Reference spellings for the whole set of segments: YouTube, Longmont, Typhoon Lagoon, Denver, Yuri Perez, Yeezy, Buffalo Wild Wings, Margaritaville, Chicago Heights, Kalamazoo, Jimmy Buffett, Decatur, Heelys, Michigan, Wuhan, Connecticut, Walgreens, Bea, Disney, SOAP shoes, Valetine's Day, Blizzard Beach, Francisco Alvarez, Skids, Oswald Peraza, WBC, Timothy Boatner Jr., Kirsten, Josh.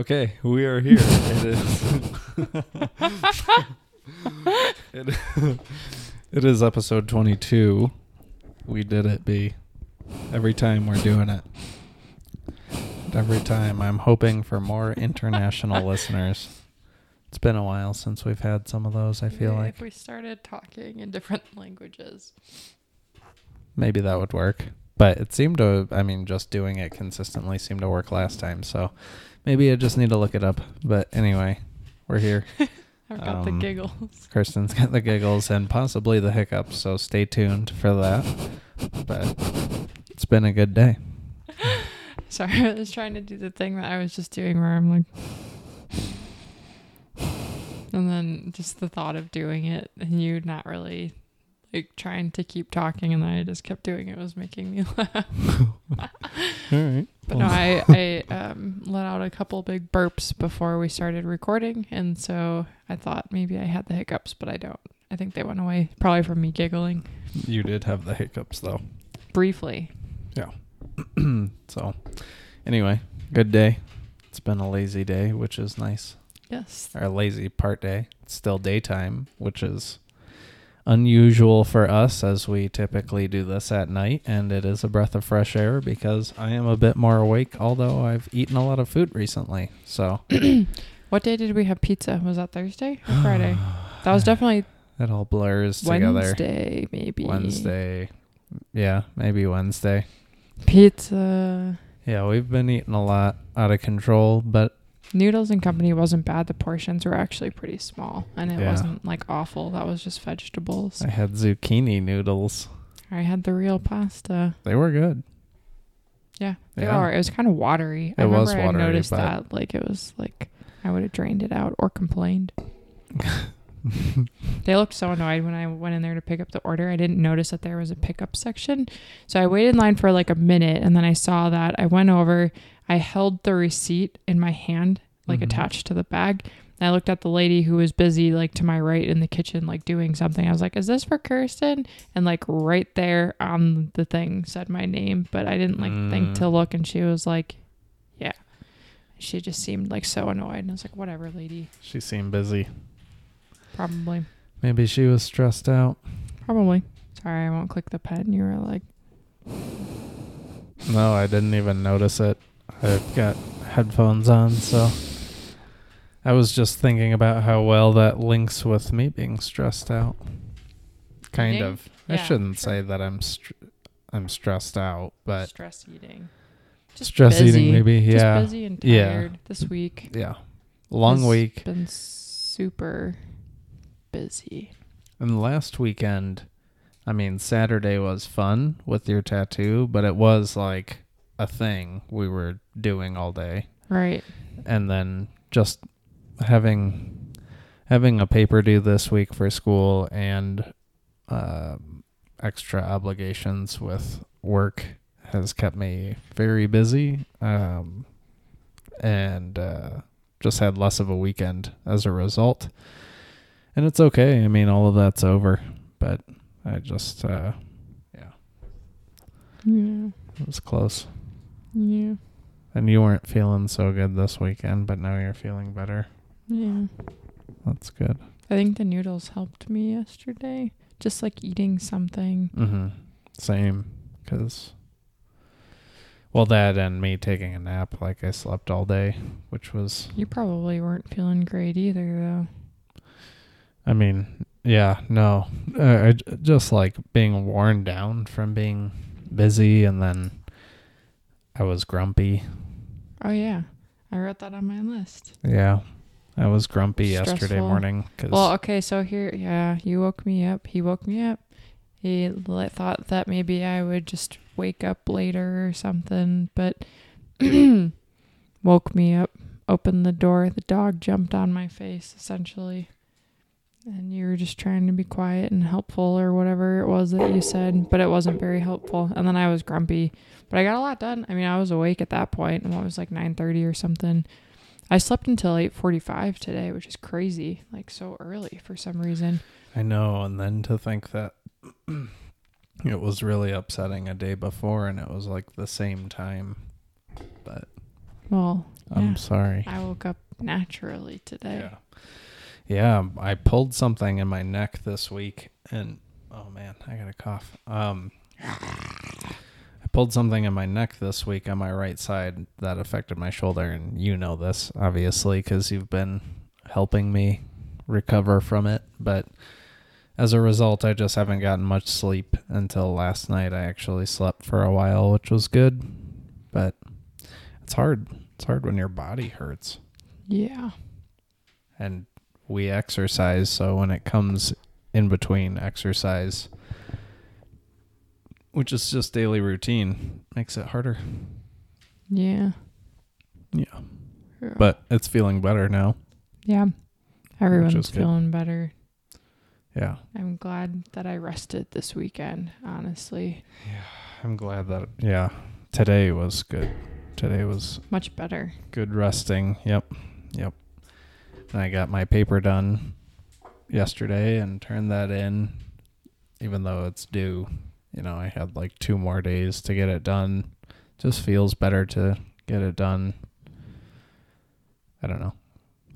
Okay, we are here. It is episode 22. We did it, Bea. Every time we're doing it. Every time. I'm hoping for more international listeners. It's been a while since we've had some of those, I feel like. If we started talking in different languages. Maybe that would work. But it seemed to, just doing it consistently seemed to work last time. So maybe I just need to look it up. But anyway, we're here. I've got the giggles. Kirsten's got the giggles and possibly the hiccups. So stay tuned for that. But it's been a good day. Sorry, I was trying to do the thing that I was just doing where I'm like... And then just the thought of doing it and you not really like trying to keep talking, and then I just kept doing it was making me laugh. All right. But no, I let out a couple big burps before we started recording, and so I thought maybe I had the hiccups, but I don't. I think they went away probably from me giggling. You did have the hiccups though. Briefly. Yeah. So anyway, good day. It's been a lazy day, which is nice. Yes. Our lazy part day. It's still daytime, which is unusual for us as we typically do this at night. And it is a breath of fresh air because I am a bit more awake, although I've eaten a lot of food recently. So, what day did we have pizza? Was that Thursday or Friday? That was definitely... It all blurs together. Wednesday, maybe. Wednesday. Yeah, maybe Wednesday. Pizza. Yeah, we've been eating a lot out of control, but... Noodles and company wasn't bad. The portions were actually pretty small, and it wasn't like awful. That was just vegetables. I had zucchini noodles. I had the real pasta. They were good. Yeah, they are. It was kind of watery. It was watery. I noticed that. Like, it was like I would have drained it out or complained. They looked so annoyed when I went in there to pick up the order. I didn't notice that there was a pickup section. So I waited in line for like a minute, and then I saw that. I went over. I held the receipt in my hand, like attached to the bag. And I looked at the lady who was busy, like to my right in the kitchen, like doing something. I was like, is this for Kirsten? And like right there on the thing said my name, but I didn't like think to look. And she was like, yeah. She just seemed like so annoyed. And I was like, whatever, lady. She seemed busy. Probably. Maybe she was stressed out. Probably. Sorry, I won't click the pen. You were like. No, I didn't even notice it. I've got headphones on, so I was just thinking about how well that links with me being stressed out. Kind eating? Of. Yeah, I shouldn't say that I'm stressed out, but stress eating. Just stress busy. Eating, maybe. Just yeah. Busy and tired this week. Yeah, long week. It's been super busy. And last weekend, Saturday was fun with your tattoo, but it was like a thing we were doing all day, right? And then just having a paper due this week for school and extra obligations with work has kept me very busy, and just had less of a weekend as a result. And it's okay. All of that's over, but I just it was close. Yeah. And you weren't feeling so good this weekend, but now you're feeling better. Yeah. That's good. I think the noodles helped me yesterday. Just like eating something. Mm-hmm. Same. Because, that and me taking a nap, like I slept all day, which was... You probably weren't feeling great either, though. No. I just like being worn down from being busy, and then... I was grumpy. Oh, yeah. I wrote that on my list. Yeah. I was grumpy yesterday morning. You woke me up. He woke me up. He thought that maybe I would just wake up later or something, but woke me up, opened the door. The dog jumped on my face, essentially. And you were just trying to be quiet and helpful or whatever it was that you said, but it wasn't very helpful. And then I was grumpy, but I got a lot done. I was awake at that point, and it was like 9:30 or something. I slept until 8:45 today, which is crazy, like so early for some reason. I know, and then to think that it was really upsetting a day before, and it was like the same time, but... Well, I'm sorry. I woke up naturally today. Yeah. I pulled something in my neck this week and I got a cough. I pulled something in my neck this week on my right side that affected my shoulder. And you know this, obviously, because you've been helping me recover from it. But as a result, I just haven't gotten much sleep until last night. I actually slept for a while, which was good. But it's hard. It's hard when your body hurts. Yeah. And we exercise, so when it comes in between exercise, which is just daily routine, makes it harder. Yeah. But it's feeling better now. Yeah. Everyone's feeling better. Yeah. I'm glad that I rested this weekend, honestly. Yeah. I'm glad that, today was good. Today was much better. Good resting. Yep. And I got my paper done yesterday and turned that in, even though it's due. I had like 2 more days to get it done. Just feels better to get it done. I don't know.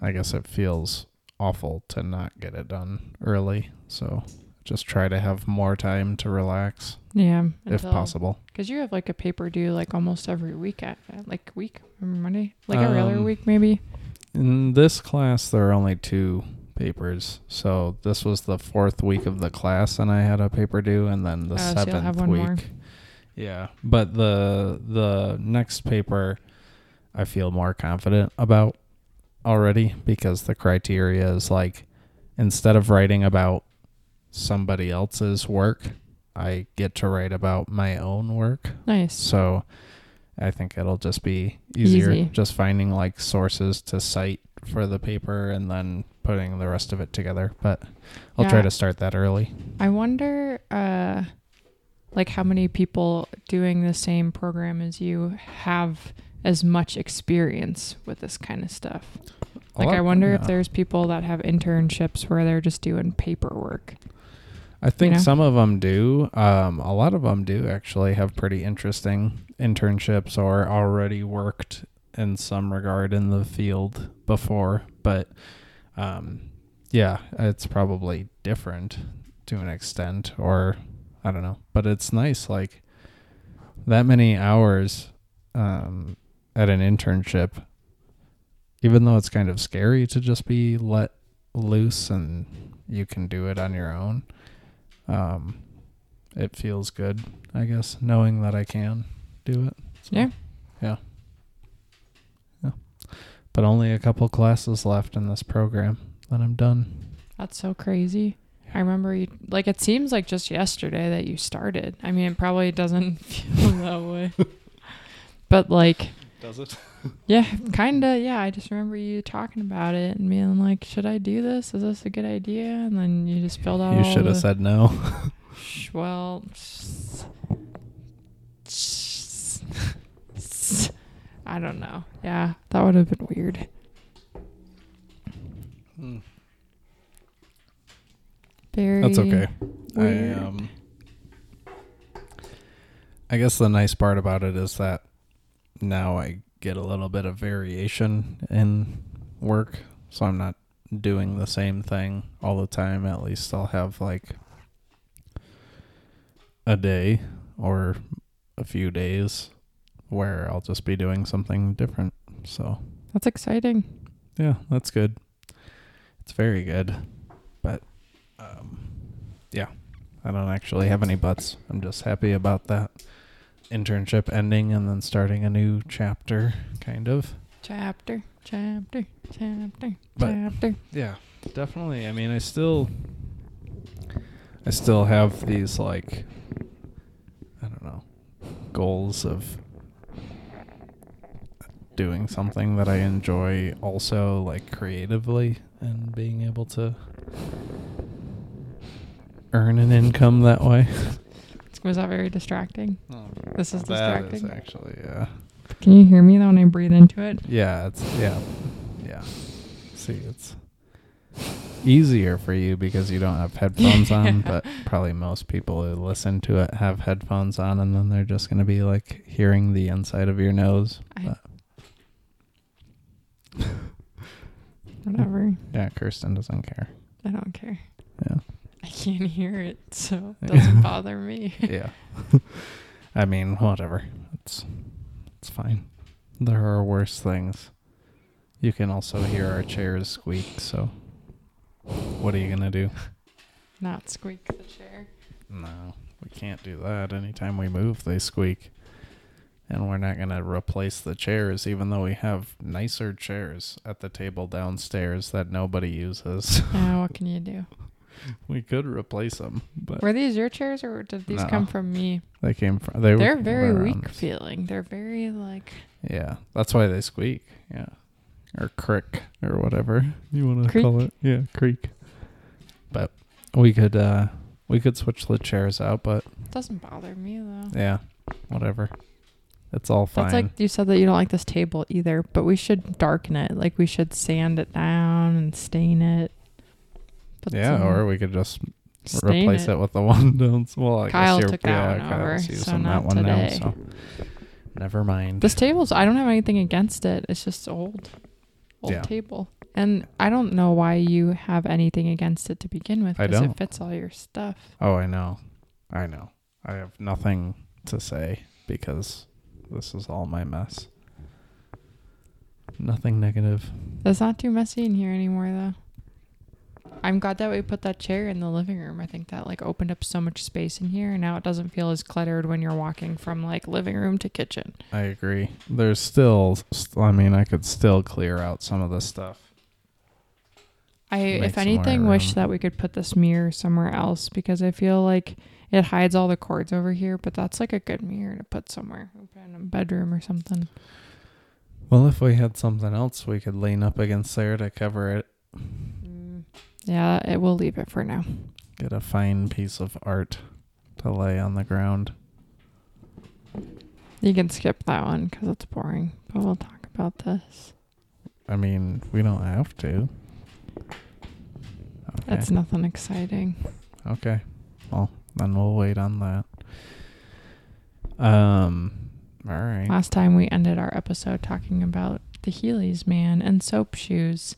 I guess it feels awful to not get it done early. So just try to have more time to relax. Yeah. If possible. Because you have like a paper due like almost every week every Monday? Like every other week maybe? In this class, there are only 2 papers. So this was the 4th week of the class and I had a paper due, and then the 7th so you'll have one week. More. Yeah. But the next paper I feel more confident about already, because the criteria is like, instead of writing about somebody else's work, I get to write about my own work. Nice. So I think it'll just be easier. Just finding like sources to cite for the paper and then putting the rest of it together, but I'll try to start that early. I wonder how many people doing the same program as you have as much experience with this kind of stuff. I wonder if there's people that have internships where they're just doing paperwork. I think some of them do. A lot of them do actually have pretty interesting internships or already worked in some regard in the field before, but it's probably different to an extent, or I don't know, but it's nice like that many hours at an internship, even though it's kind of scary to just be let loose and you can do it on your own. It feels good, I guess, knowing that I can do it. So, yeah. But only a couple classes left in this program, then I'm done. That's so crazy. I remember you, like, it seems like just yesterday that you started. I mean, it probably doesn't feel that way. But like, does it? Yeah, kinda. Yeah, I just remember you talking about it and being like, "Should I do this? Is this a good idea?" And then you just filled out. You should have said no. Well, I don't know. Yeah, that would have been weird. Very. That's okay. Weird. I guess the nice part about it is that now I get a little bit of variation in work, so I'm not doing the same thing all the time. At least I'll have like a day or a few days where I'll just be doing something different. So that's exciting. Yeah, that's good. It's very good. But I don't actually have any buts. I'm just happy about that internship ending and then starting a new chapter, kind of. Chapter. Yeah, definitely. I mean, I still have these, like, I don't know, goals of doing something that I enjoy also, like, creatively and being able to earn an income that way. Was that very distracting? Oh, this is distracting. That is actually, yeah. Can you hear me though when I breathe into it? Yeah, it's. See, it's easier for you because you don't have headphones on, but probably most people who listen to it have headphones on, and then they're just going to be like hearing the inside of your nose. Yeah, Kirsten doesn't care. I don't care. Yeah. I can't hear it, so it doesn't bother me. Yeah. I mean, whatever. It's fine. There are worse things. You can also hear our chairs squeak, so what are you going to do? Not squeak the chair. No, we can't do that. Anytime we move, they squeak. And we're not going to replace the chairs, even though we have nicer chairs at the table downstairs that nobody uses. Yeah, what can you do? We could replace them. But were these your chairs, or did these come from me? They came from... They're very weak feeling. They're very, like... Yeah, that's why they squeak. Yeah. Or crick, or whatever you want to call it. Yeah, creak. But we could switch the chairs out, but... It doesn't bother me, though. Yeah, whatever. It's all fine. It's like you said that you don't like this table either, but we should darken it. Like, we should sand it down and stain it. Yeah, or we could just replace it with the one down. Well, I Kyle guess you're... Took that one over, so not that one today. Now, so never mind. This table's... I don't have anything against it. It's just old table. And I don't know why you have anything against it to begin with, because it fits all your stuff. Oh, I know. I have nothing to say because this is all my mess. Nothing negative. That's not too messy in here anymore, though. I'm glad that we put that chair in the living room. I think that, like, opened up so much space in here, and now it doesn't feel as cluttered when you're walking from, like, living room to kitchen. I agree. There's still... I mean, I could still clear out some of this stuff. If anything, wish that we could put this mirror somewhere else, because I feel like it hides all the cords over here, but that's, like, a good mirror to put somewhere. In a bedroom or something. Well, if we had something else, we could lean up against there to cover it. Yeah, it will leave it for now. Get a fine piece of art to lay on the ground. You can skip that one because it's boring, but we'll talk about this. I mean, we don't have to. Okay. That's nothing exciting. Okay. Well, then we'll wait on that. All right. Last time we ended our episode talking about the Heelys man and SOAP shoes.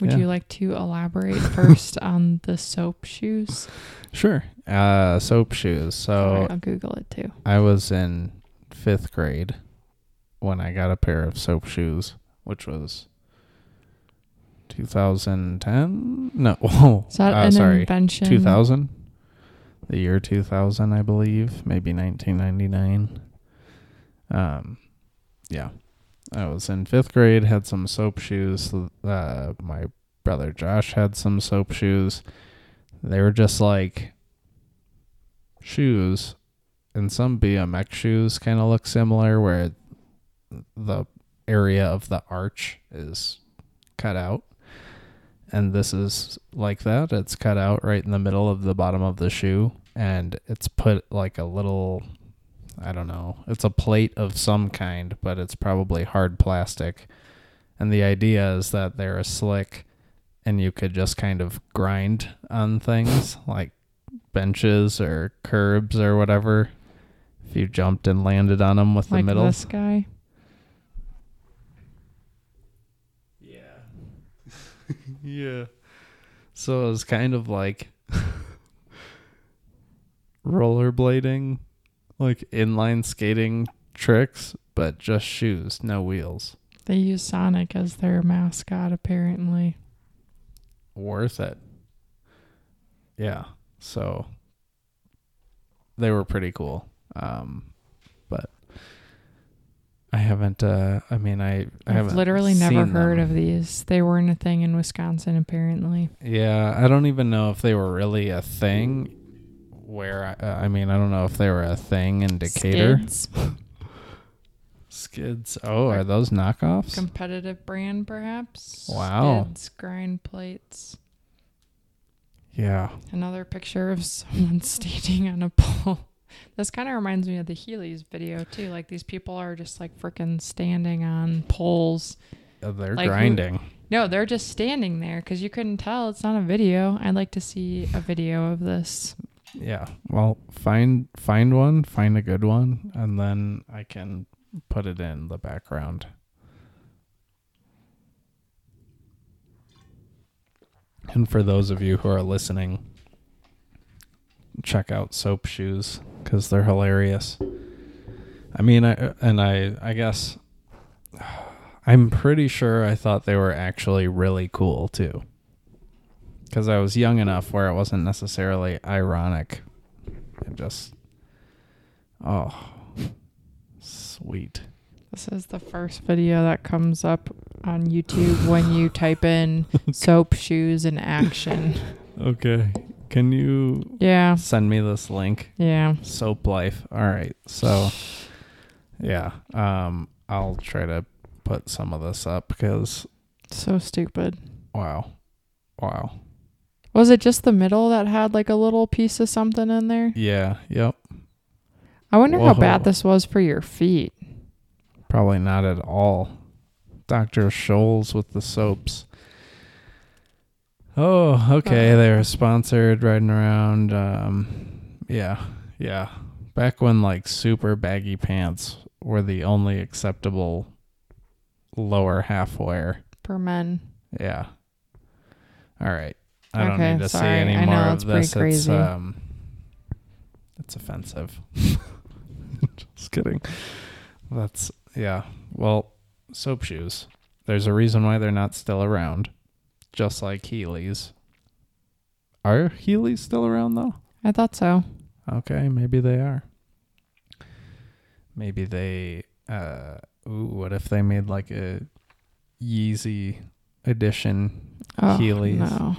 Would you like to elaborate first on the SOAP shoes? Sure. SOAP shoes. So right, I'll Google it too. I was in 5th grade when I got a pair of SOAP shoes, which was 2010? No. Whoa. Is that an invention? 2000? The year 2000, I believe. Maybe 1999. Yeah. I was in 5th grade, had some SOAP shoes. My brother Josh had some SOAP shoes. They were just like shoes, and some BMX shoes kind of look similar, where the area of the arch is cut out. And this is like that. It's cut out right in the middle of the bottom of the shoe, and it's put like a little... I don't know. It's a plate of some kind, but it's probably hard plastic. And the idea is that they're a slick, and you could just kind of grind on things like benches or curbs or whatever. If you jumped and landed on them with like the middle. Like this guy? Yeah. Yeah. So it was kind of like rollerblading. Like inline skating tricks, but just shoes, no wheels. They use Sonic as their mascot, apparently. Worth it. Yeah, so they were pretty cool. But I haven't, I've literally never heard of these. They weren't a thing in Wisconsin, apparently. Yeah, I don't even know if they were really a thing. I don't know if they were a thing in Decatur. Skids. Oh, are those knockoffs? Competitive brand, perhaps. Wow. Skids, grind plates. Yeah. Another picture of someone standing on a pole. This kind of reminds me of the Heelys video, too. Like, these people are just, like, freaking standing on poles. They're like grinding. No, they're just standing there because you couldn't tell. It's not a video. I'd like to see a video of this. Yeah, well, find one, find a good one, and then I can put it in the background. And for those of you who are listening, check out SOAP shoes because they're hilarious. I mean, I guess I'm pretty sure I thought they were actually really cool too, because I was young enough where it wasn't necessarily ironic. It just, oh, sweet. This is the first video that comes up on YouTube when you type in SOAP shoes in action. Okay. Can you send me this link? Yeah. SOAP life. All right. So, yeah. I'll try to put some of this up because... So stupid. Wow. Was it just the middle that had like a little piece of something in there? Yeah. Yep. I wonder how bad this was for your feet. Probably not at all. Dr. Scholl's with the soaps. Oh, okay. They were sponsored riding around. Yeah. Back when like super baggy pants were the only acceptable lower half wear. For men. Yeah. All right. I don't need to see any more of this. Crazy. It's offensive. Just kidding. That's, yeah. Well, SOAP shoes. There's a reason why they're not still around. Just like Heelys. Are Heelys still around, though? I thought so. Okay, maybe they are. Maybe they... what if they made like a Yeezy edition Heelys?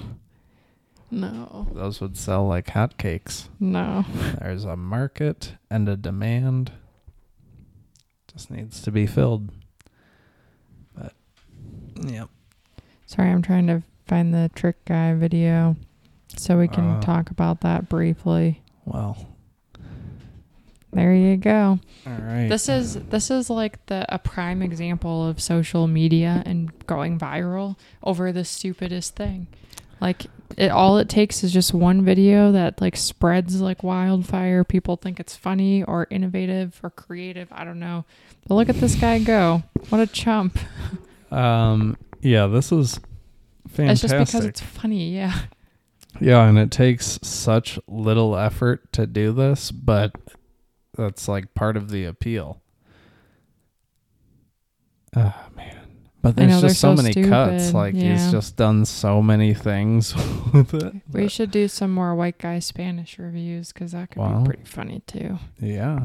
No. Those would sell like hotcakes. No. There's a market and a demand. Just needs to be filled. But, yep. Sorry, I'm trying to find the trick guy video so we can talk about that briefly. Well. There you go. All right. This is like a prime example of social media and going viral over the stupidest thing. Like it takes is just one video that like spreads like wildfire. People think it's funny or innovative or creative, I don't know. But look at this guy go. What a chump. Yeah, this is fantastic. It's just because it's funny, yeah. Yeah, and it takes such little effort to do this, but that's like part of the appeal. Oh, man. But there's just so many stupid cuts. Like, he's just done so many things with it. We should do some more white guy Spanish reviews because that could be pretty funny, too. Yeah,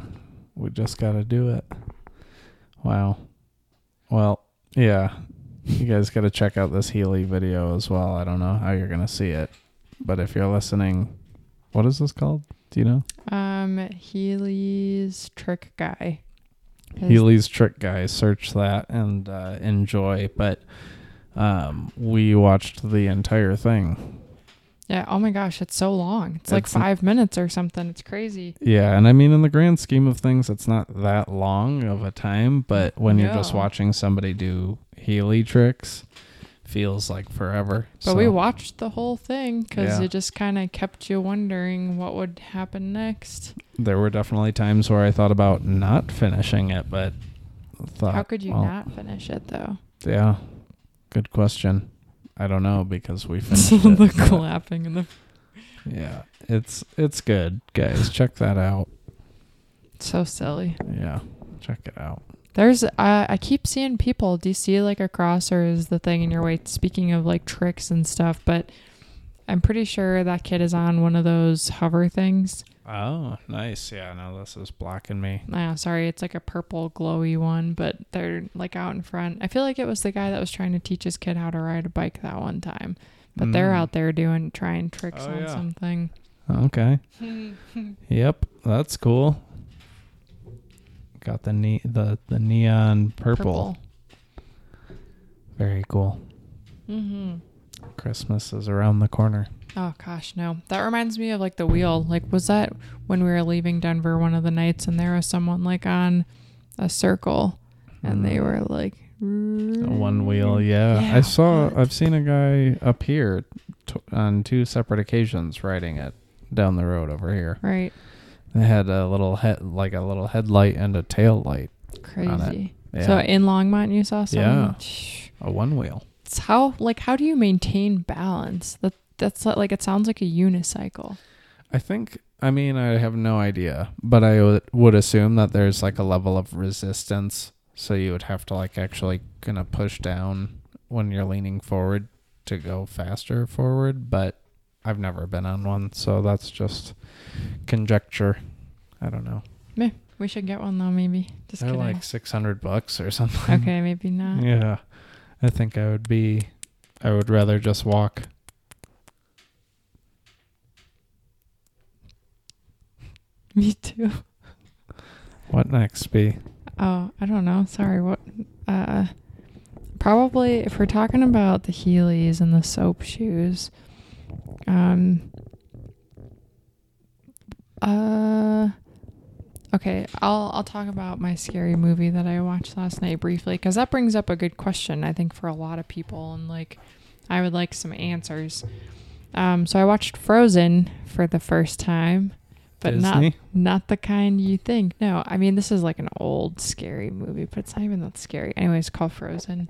we just got to do it. Wow. Well, yeah. You guys got to check out this Heelys video as well. I don't know how you're going to see it, but if you're listening, what is this called? Do you know? Heelys Trick Guy. Heelys Trick Guy. Search that and enjoy. But we watched the entire thing. Yeah. Oh my gosh. It's so long. It's like 5 minutes or something. It's crazy. Yeah. And I mean, in the grand scheme of things, it's not that long of a time. But when you're just watching somebody do Heelys tricks, feels like forever. But we watched the whole thing because it just kind of kept you wondering what would happen next. There were definitely times where I thought about not finishing it, but how could you not finish it though? Yeah, good question. I don't know because we finished it. The clapping and the yeah, it's good, guys. Check that out. It's so silly. Yeah, check it out. There's, I keep seeing people. Do you see like a crosser is the thing in your way? Speaking of like tricks and stuff, but I'm pretty sure that kid is on one of those hover things. Oh, nice. Yeah, no, this is blocking me. No, sorry. It's like a purple glowy one, but they're like out in front. I feel like it was the guy that was trying to teach his kid how to ride a bike that one time, but they're out there trying tricks on something. Okay. Yep. That's cool. Got the neon purple. Very cool. Mm-hmm. Christmas is around the corner. Oh gosh, no. That reminds me of like the wheel. Like, was that when we were leaving Denver one of the nights and there was someone like on a circle and they were like one wheel, yeah. I've seen a guy up here on two separate occasions riding it down the road over here. Right. It had a little little headlight and a tail light. Crazy. Yeah. So in Longmont you saw something? Yeah. A one wheel. balance. How do you maintain balance? That's like, it sounds like a unicycle. I have no idea, but I would assume that there's like a level of resistance. So you would have to like actually kind of push down when you're leaning forward to go faster forward. But I've never been on one. So that's just conjecture. I don't know. Meh. We should get one though, maybe. Just they're kidding. Like $600 or something. Okay, maybe not. Yeah, I think I would rather just walk. Me too. What next, Bea? Oh, I don't know. Sorry. What? Probably if we're talking about the Heelys and the SOAP shoes, Okay, I'll talk about my scary movie that I watched last night briefly, because that brings up a good question, I think, for a lot of people, and like I would like some answers. So I watched Frozen for the first time, but Disney? not the kind you think. No, I mean, this is like an old scary movie, but it's not even that scary. Anyway, it's called Frozen.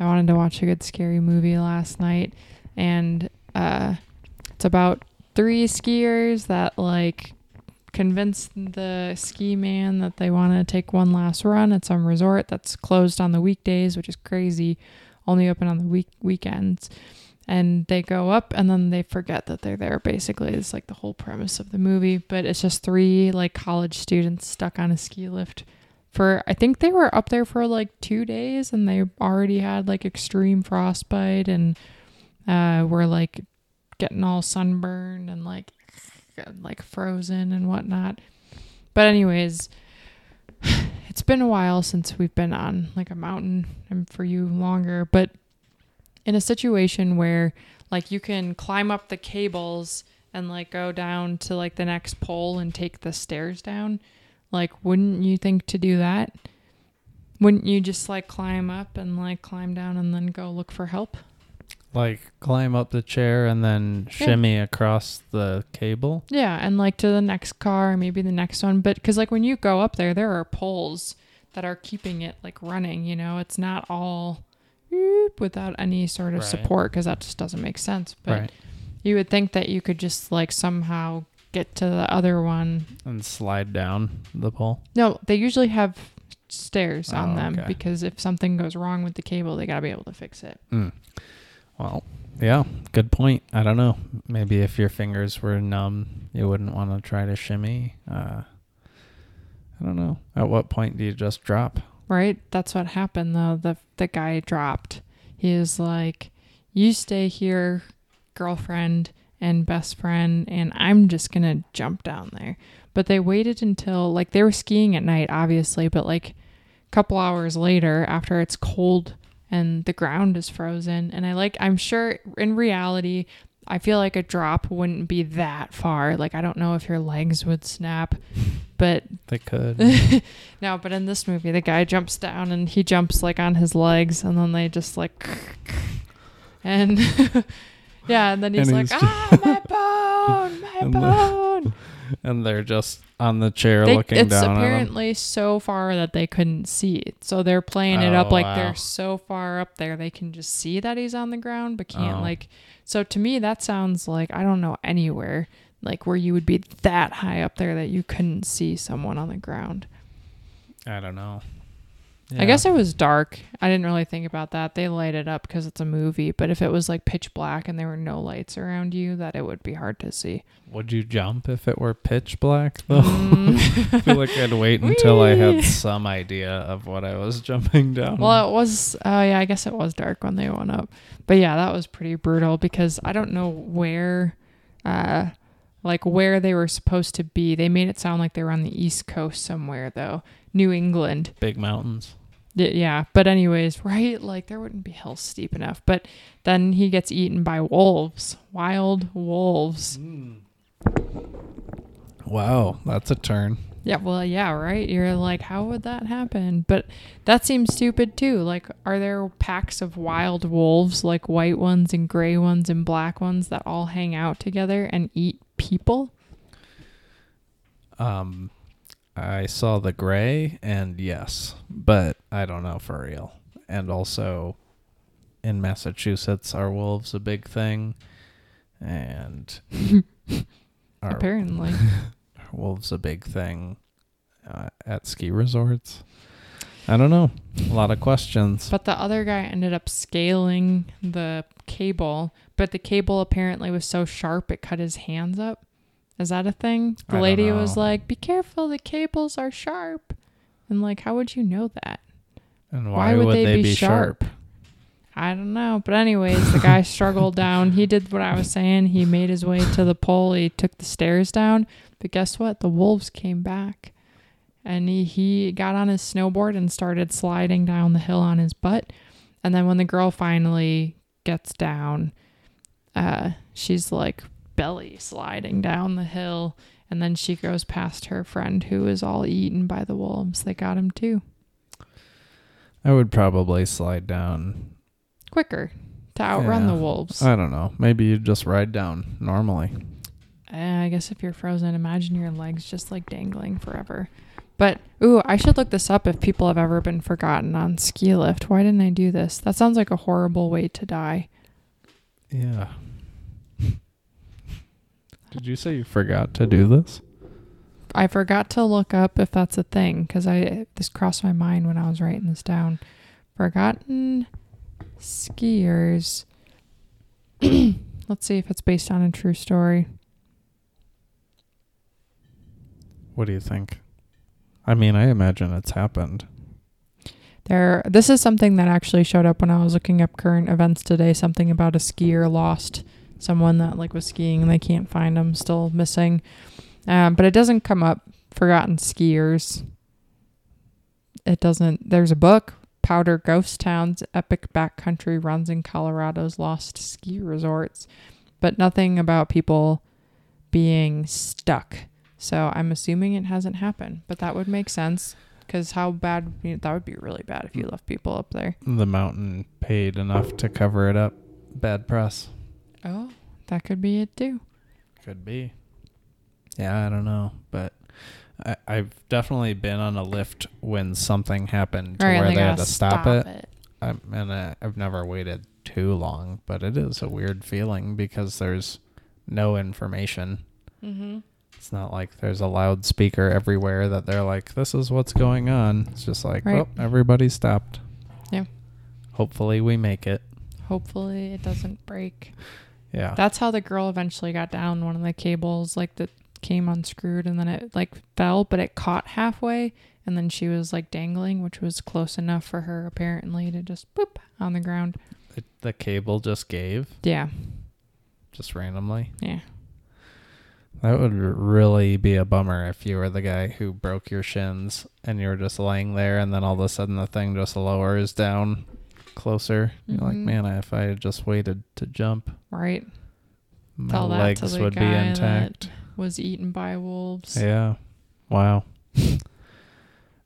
I wanted to watch a good scary movie last night, and it's about three skiers that like convince the ski man that they want to take one last run at some resort that's closed on the weekdays, which is crazy, only open on the weekends. And they go up and then they forget that they're there. Basically, it's like the whole premise of the movie, but it's just three like college students stuck on a ski lift for, I think they were up there for like 2 days, and they already had like extreme frostbite and were like getting all sunburned and like frozen and whatnot. But anyways, it's been a while since we've been on like a mountain, and for you longer, but in a situation where like you can climb up the cables and like go down to like the next pole and take the stairs down, like wouldn't you think to do that? Wouldn't you just like climb up and like climb down and then go look for help? Like climb up the chair and then shimmy across the cable. Yeah, and like to the next car, maybe the next one. But because like when you go up there, there are poles that are keeping it like running, you know? It's not all without any sort of support, because that just doesn't make sense. But you would think that you could just like somehow get to the other one. And slide down the pole? No, they usually have stairs on them, because if something goes wrong with the cable, they got to be able to fix it. Mm. Well, yeah, good point. I don't know. Maybe if your fingers were numb, you wouldn't want to try to shimmy. I don't know. At what point do you just drop? Right? That's what happened, though. The guy dropped. He was like, you stay here, girlfriend and best friend, and I'm just going to jump down there. But they waited until, like, they were skiing at night, obviously, but, like, a couple hours later, after it's cold and the ground is frozen. And I'm sure in reality, I feel like a drop wouldn't be that far. Like, I don't know if your legs would snap, but they could. No, but in this movie, the guy jumps down and he jumps like on his legs, and then they just like, and yeah. And then he's like, my bone. And they're just on the chair looking down. It's apparently so far that they couldn't see it. So they're playing it up like they're so far up there they can just see that he's on the ground, but can't like. So to me, that sounds like, I don't know, anywhere like where you would be that high up there that you couldn't see someone on the ground. I don't know. Yeah. I guess it was dark. I didn't really think about that. They light it up because it's a movie. But if it was like pitch black and there were no lights around you, that it would be hard to see. Would you jump if it were pitch black, though? I feel like I'd wait until I had some idea of what I was jumping down. Well, it was, yeah, I guess it was dark when they went up. But yeah, that was pretty brutal because I don't know where, like where they were supposed to be. They made it sound like they were on the East Coast somewhere, though. New England. Big mountains. Yeah. But anyways, right? Like there wouldn't be hills steep enough. But then he gets eaten by wolves. Wild wolves. Mm. Wow. That's a turn. Yeah. Well, yeah, right? You're like, how would that happen? But that seems stupid too. Like, are there packs of wild wolves, like white ones and gray ones and black ones that all hang out together and eat people? I saw the gray, and yes, but I don't know for real. And also, in Massachusetts, are wolves a big thing? And apparently, are wolves a big thing at ski resorts? I don't know. A lot of questions. But the other guy ended up scaling the cable, but the cable apparently was so sharp it cut his hands up. Is that a thing? The lady was like, "Be careful, the cables are sharp." And like, how would you know that? And why would they be sharp? I don't know. But anyways, the guy struggled down. He did what I was saying. He made his way to the pole. He took the stairs down. But guess what? The wolves came back. And he got on his snowboard and started sliding down the hill on his butt. And then when the girl finally gets down, she's like belly sliding down the hill. And then she goes past her friend who is all eaten by the wolves. They got him too. I would probably slide down quicker to outrun the wolves. I don't know. Maybe you just ride down normally. I guess if you're frozen, imagine your legs just like dangling forever. But, ooh, I should look this up if people have ever been forgotten on ski lift. Why didn't I do this? That sounds like a horrible way to die. Yeah. Did you say you forgot to do this? I forgot to look up if that's a thing, because this crossed my mind when I was writing this down. Forgotten skiers. Let's see if it's based on a true story. What do you think? I mean, I imagine it's happened. This is something that actually showed up when I was looking up current events today, something about a skier lost someone that like was skiing and they can't find them, still missing. But it doesn't come up. Forgotten skiers. It doesn't. There's a book, Powder Ghost Towns, Epic Backcountry Runs in Colorado's Lost Ski Resorts, but nothing about people being stuck. So I'm assuming it hasn't happened, but that would make sense because how bad, that would be really bad if you left people up there. The mountain paid enough to cover it up. Bad press. Oh, that could be it too. Could be. Yeah, I don't know, but I've definitely been on a lift when something happened to where they had to stop it. I've never waited too long, but it is a weird feeling because there's no information. Mm-hmm. It's not like there's a loudspeaker everywhere that they're like, this is what's going on. It's just like, Oh, everybody stopped. Yeah. Hopefully we make it. Hopefully it doesn't break. Yeah. That's how the girl eventually got down. One of the cables like that came unscrewed and then it like fell, but it caught halfway. And then she was like dangling, which was close enough for her apparently to just boop on the ground. The cable just gave? Yeah. Just randomly? Yeah. That would really be a bummer if you were the guy who broke your shins and you were just laying there and then all of a sudden the thing just lowers down closer. Mm-hmm. You're like, man, if I had just waited to jump. Right. My legs would be intact. Was eaten by wolves. Yeah. Wow.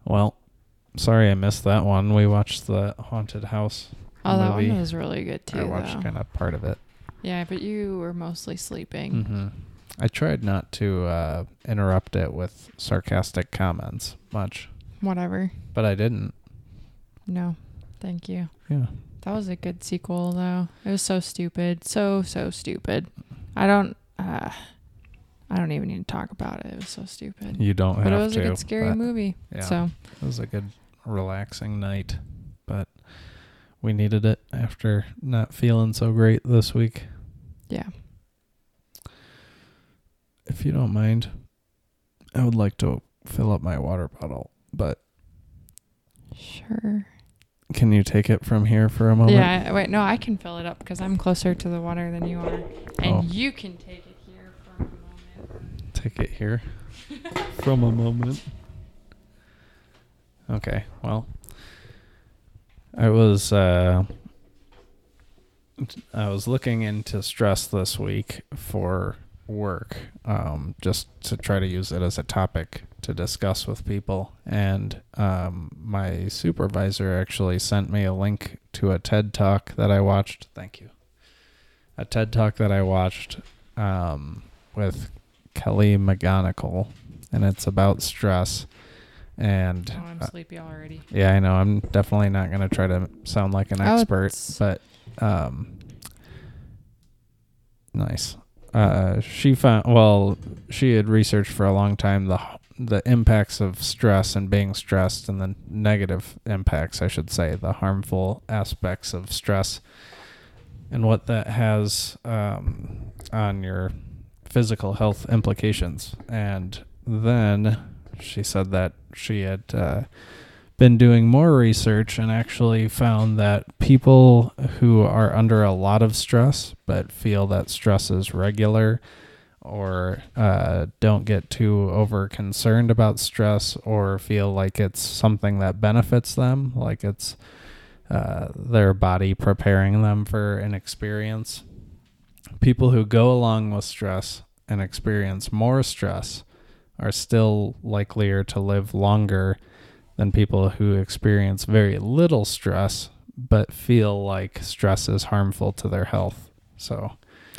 Well, sorry I missed that one. We watched the Haunted House movie. That one was really good too. I watched kind of part of it. Yeah, but you were mostly sleeping. Mm-hmm. I tried not to interrupt it with sarcastic comments much. Whatever. But I didn't. No, thank you. Yeah. That was a good sequel, though. It was so stupid. So stupid. I don't even need to talk about it. It was so stupid. You don't have to. But it was a good scary movie. Yeah. So. It was a good relaxing night. But we needed it after not feeling so great this week. Yeah. If you don't mind, I would like to fill up my water bottle, but... Sure. Can you take it from here for a moment? Yeah, wait, no, I can fill it up because I'm closer to the water than you are. And You can take it here for a moment. Take it here from a moment. Okay, well, I was looking into stress this week for... work, just to try to use it as a topic to discuss with people. And my supervisor actually sent me a link to a TED Talk that I watched. Thank you. A TED Talk that I watched with Kelly McGonigal, and it's about stress. And I'm sleepy already. Yeah, I know. I'm definitely not going to try to sound like an expert, but Nice. She found, well, she had researched for a long time the impacts of stress and being stressed, and the negative impacts, I should say, the harmful aspects of stress and what that has on your physical health implications. And then she said that she had been doing more research and actually found that people who are under a lot of stress but feel that stress is regular, or don't get too over concerned about stress, or feel like it's something that benefits them, like it's their body preparing them for an experience. People who go along with stress and experience more stress are still likelier to live longer than people who experience very little stress but feel like stress is harmful to their health. So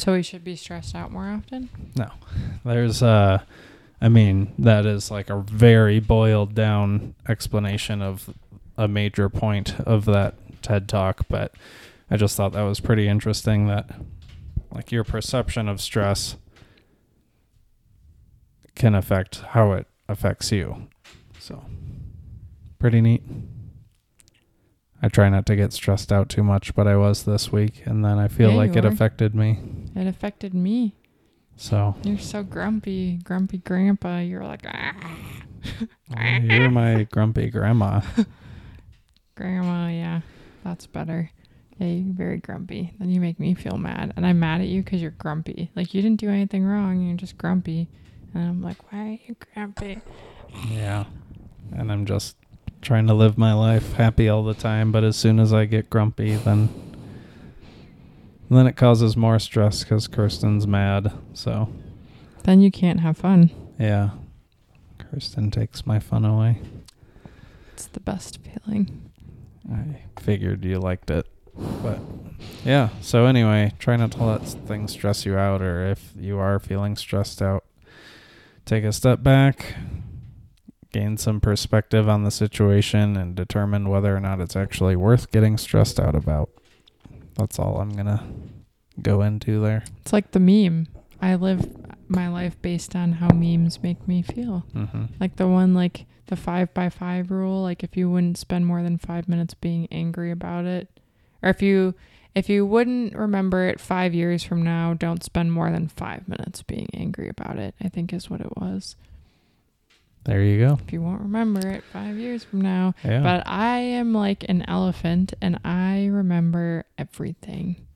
we should be stressed out more often? No. There's that is like a very boiled down explanation of a major point of that TED Talk, but I just thought that was pretty interesting, that like your perception of stress can affect how it affects you. So pretty neat. I try not to get stressed out too much, but I was this week, and then I feel like it affected me. It affected me. So you're so grumpy grandpa. You're like, ah. You're my grumpy grandma. Grandma, yeah, that's better. Yeah, you're very grumpy. Then you make me feel mad, and I'm mad at you because you're grumpy. Like, you didn't do anything wrong. You're just grumpy, and I'm like, why are you grumpy? Yeah, and I'm just trying to live my life happy all the time, but as soon as I get grumpy, then it causes more stress because Kirsten's mad, so. Then you can't have fun. Yeah. Kirsten takes my fun away. It's the best feeling. I figured you liked it, but yeah. So anyway, try not to let things stress you out, or if you are feeling stressed out, take a step back, gain some perspective on the situation, and determine whether or not it's actually worth getting stressed out about. That's all I'm going to go into there. It's like the meme. I live my life based on how memes make me feel. Mm-hmm. Like the one, like the 5x5 rule. Like if you wouldn't spend more than 5 minutes being angry about it, or if you wouldn't remember it 5 years from now, don't spend more than 5 minutes being angry about it, I think is what it was. There you go. If you won't remember it 5 years from now. Yeah. But I am like an elephant, and I remember everything.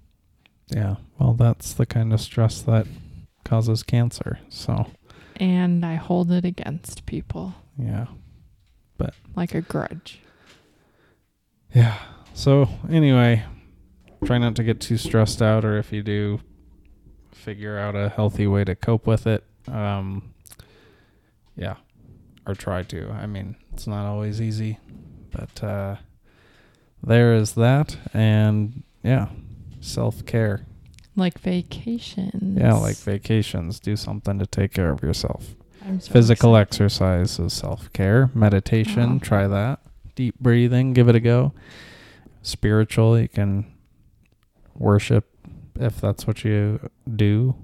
Yeah. Well, that's the kind of stress that causes cancer. So. And I hold it against people. Yeah. But. Like a grudge. Yeah. So anyway, try not to get too stressed out, or if you do, figure out a healthy way to cope with it. Yeah. Or try to. I mean, it's not always easy, but there is that. And yeah, self-care. Like vacations. Yeah, like vacations. Do something to take care of yourself. I'm so Physical excited. Exercise is self-care. Meditation, try that. Deep breathing, give it a go. Spiritual, you can worship if that's what you do.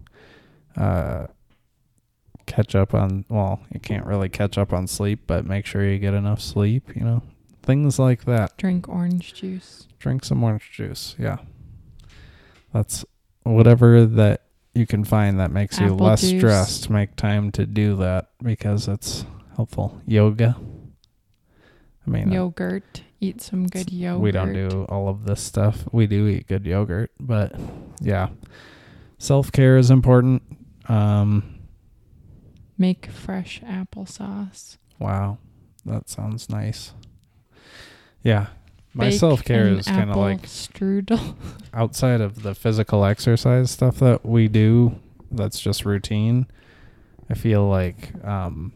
Catch up on, well, you can't really catch up on sleep, but make sure you get enough sleep, you know, things like that. Drink some orange juice. Yeah, that's whatever that you can find that makes you less stressed. Make time to do that because it's helpful. Yoga, I mean, yogurt, eat some good yogurt. We don't do all of this stuff. We do eat good yogurt, but yeah, self-care is important. Make fresh applesauce. Wow. That sounds nice. Yeah. My self-care is kind of like strudel. Outside of the physical exercise stuff that we do, that's just routine. I feel like, I don't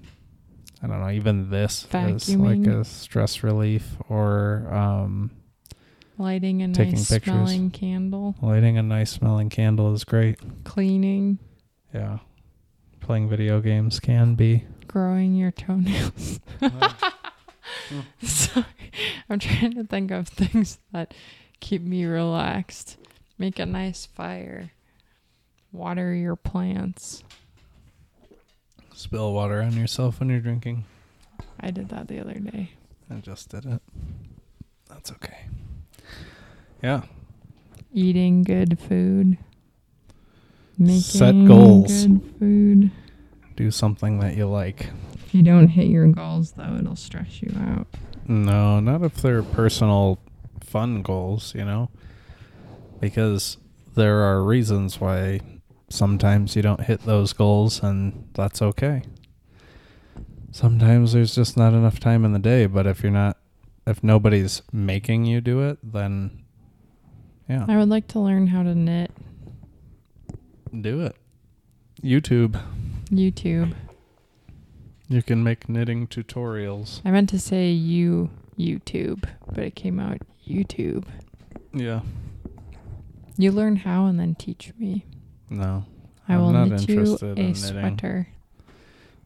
know, even this vacuuming is like a stress relief, or lighting a nice smelling candle. Lighting a nice smelling candle is great. Cleaning. Yeah. Playing video games can be. Growing your toenails. Sorry. I'm trying to think of things that keep me relaxed. Make a nice fire. Water your plants. Spill water on yourself when you're drinking. I did that the other day. I just did it. That's okay. Yeah. Eating good food. Making set goals. Good food. Do something that you like. If you don't hit your goals, though, it'll stress you out. No, not if they're personal fun goals, you know? Because there are reasons why sometimes you don't hit those goals, and that's okay. Sometimes there's just not enough time in the day, but if nobody's making you do it, then yeah. I would like to learn how to knit. Do it. YouTube. You can make knitting tutorials. I meant to say YouTube, but it came out YouTube. Yeah. You learn how and then teach me. No. I will knit you a sweater.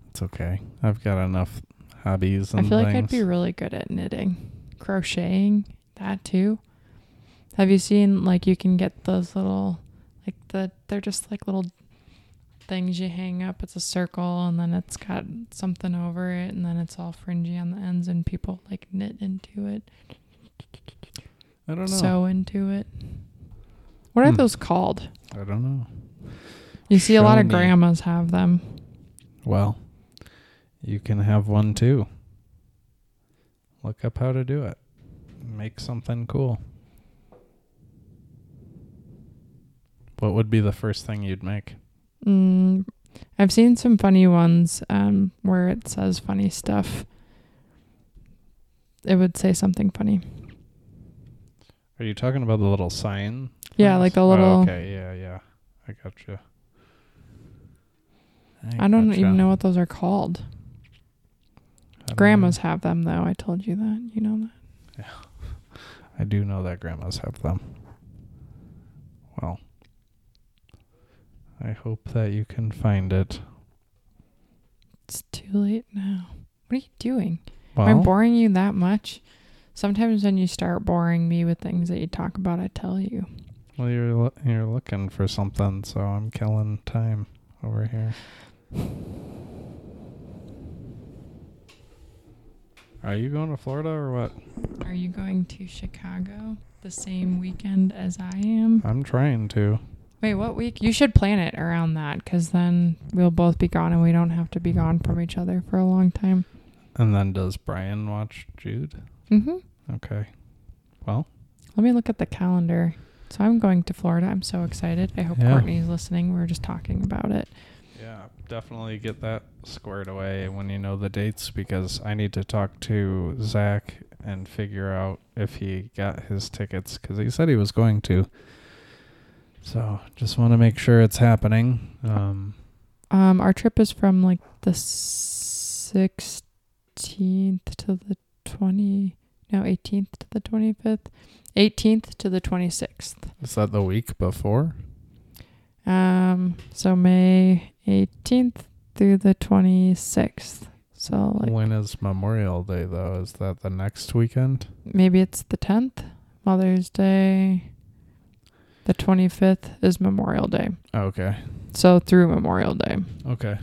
It's okay. I've got enough hobbies and things. I feel like I'd be really good at knitting. Crocheting, that too. Have you seen, you can get those little, they're just little things you hang up. It's a circle, and then it's got something over it, and then it's all fringy on the ends, and people knit into it. I don't know. Sew into it. What are those called? I don't know. You see, a lot of grandmas have them. Well, you can have one too. Look up how to do it. Make something cool. What would be the first thing you'd make? I've seen some funny ones where it says funny stuff. It would say something funny. Are you talking about the little sign? Yeah, things? The little... Oh, okay, yeah. I gotcha. I don't even know what those are called. Grandmas have them, though. I told you that. You know that? Yeah. I do know that grandmas have them. Well... I hope that you can find it. It's too late now. What are you doing? Well, am I boring you that much? Sometimes when you start boring me with things that you talk about, I tell you. Well, you're looking for something, so I'm killing time over here. Are you going to Florida or what? Are you going to Chicago the same weekend as I am? I'm trying to. Wait, what week? You should plan it around that, because then we'll both be gone and we don't have to be gone from each other for a long time. And then does Brian watch Jude? Mm-hmm. Okay. Well. Let me look at the calendar. So I'm going to Florida. I'm so excited. I hope Courtney's listening. We were just talking about it. Yeah, definitely get that squared away when you know the dates, because I need to talk to Zach and figure out if he got his tickets, because he said he was going to. So, just want to make sure it's happening. Our trip is from the 16th to the 18th to the 25th, 18th to the 26th. Is that the week before? So May 18th through the 26th. So when is Memorial Day though? Is that the next weekend? Maybe it's the 10th, Mother's Day. The 25th is Memorial Day. Okay. So through Memorial Day. Okay.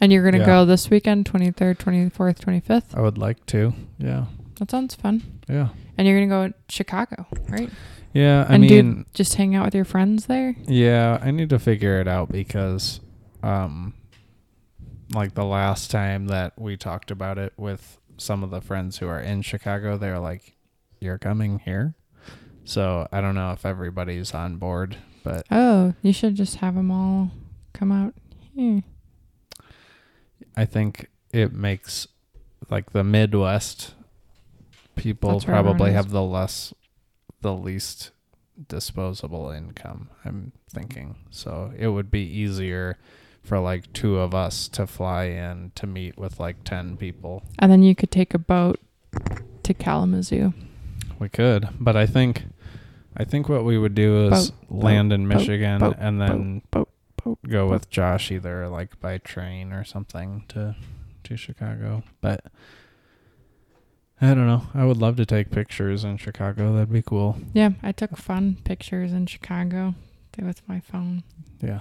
And you're going to go this weekend, 23rd, 24th, 25th? I would like to. Yeah. That sounds fun. Yeah. And you're going to go to Chicago, right? Yeah. Do just hang out with your friends there? Yeah. I need to figure it out because, the last time that we talked about it with some of the friends who are in Chicago, they're like, you're coming here? So I don't know if everybody's on board, but... Oh, you should just have them all come out here. I think it makes, the Midwest people probably have the least disposable income, I'm thinking. So it would be easier for, two of us to fly in to meet with, 10 people. And then you could take a boat to Kalamazoo. We could, but I think what we would do is land in Michigan and then go with Josh either by train or something to Chicago. But I don't know. I would love to take pictures in Chicago. That'd be cool. Yeah, I took fun pictures in Chicago with my phone. Yeah.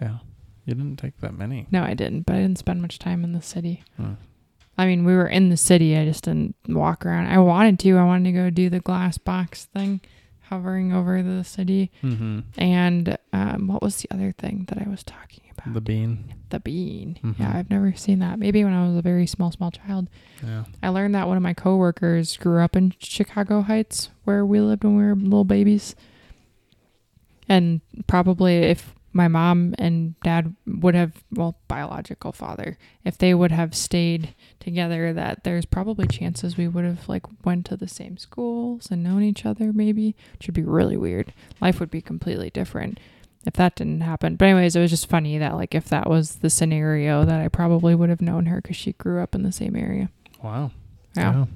Yeah. You didn't take that many. No, I didn't, but I didn't spend much time in the city. Hmm. I mean, we were in the city. I just didn't walk around. I wanted to. I wanted to go do the glass box thing, hovering over the city. Mm-hmm. And what was the other thing that I was talking about? The bean. The bean. Mm-hmm. Yeah, I've never seen that. Maybe when I was a very small child. Yeah. I learned that one of my coworkers grew up in Chicago Heights, where we lived when we were little babies. And probably if my mom and dad would have, well, biological father, if they would have stayed together, that there's probably chances we would have like went to the same schools and known each other maybe, which would be really weird. Life would be completely different if that didn't happen. But anyways, it was just funny that like if that was the scenario, that I probably would have known her because she grew up in the same area. Wow. Yeah.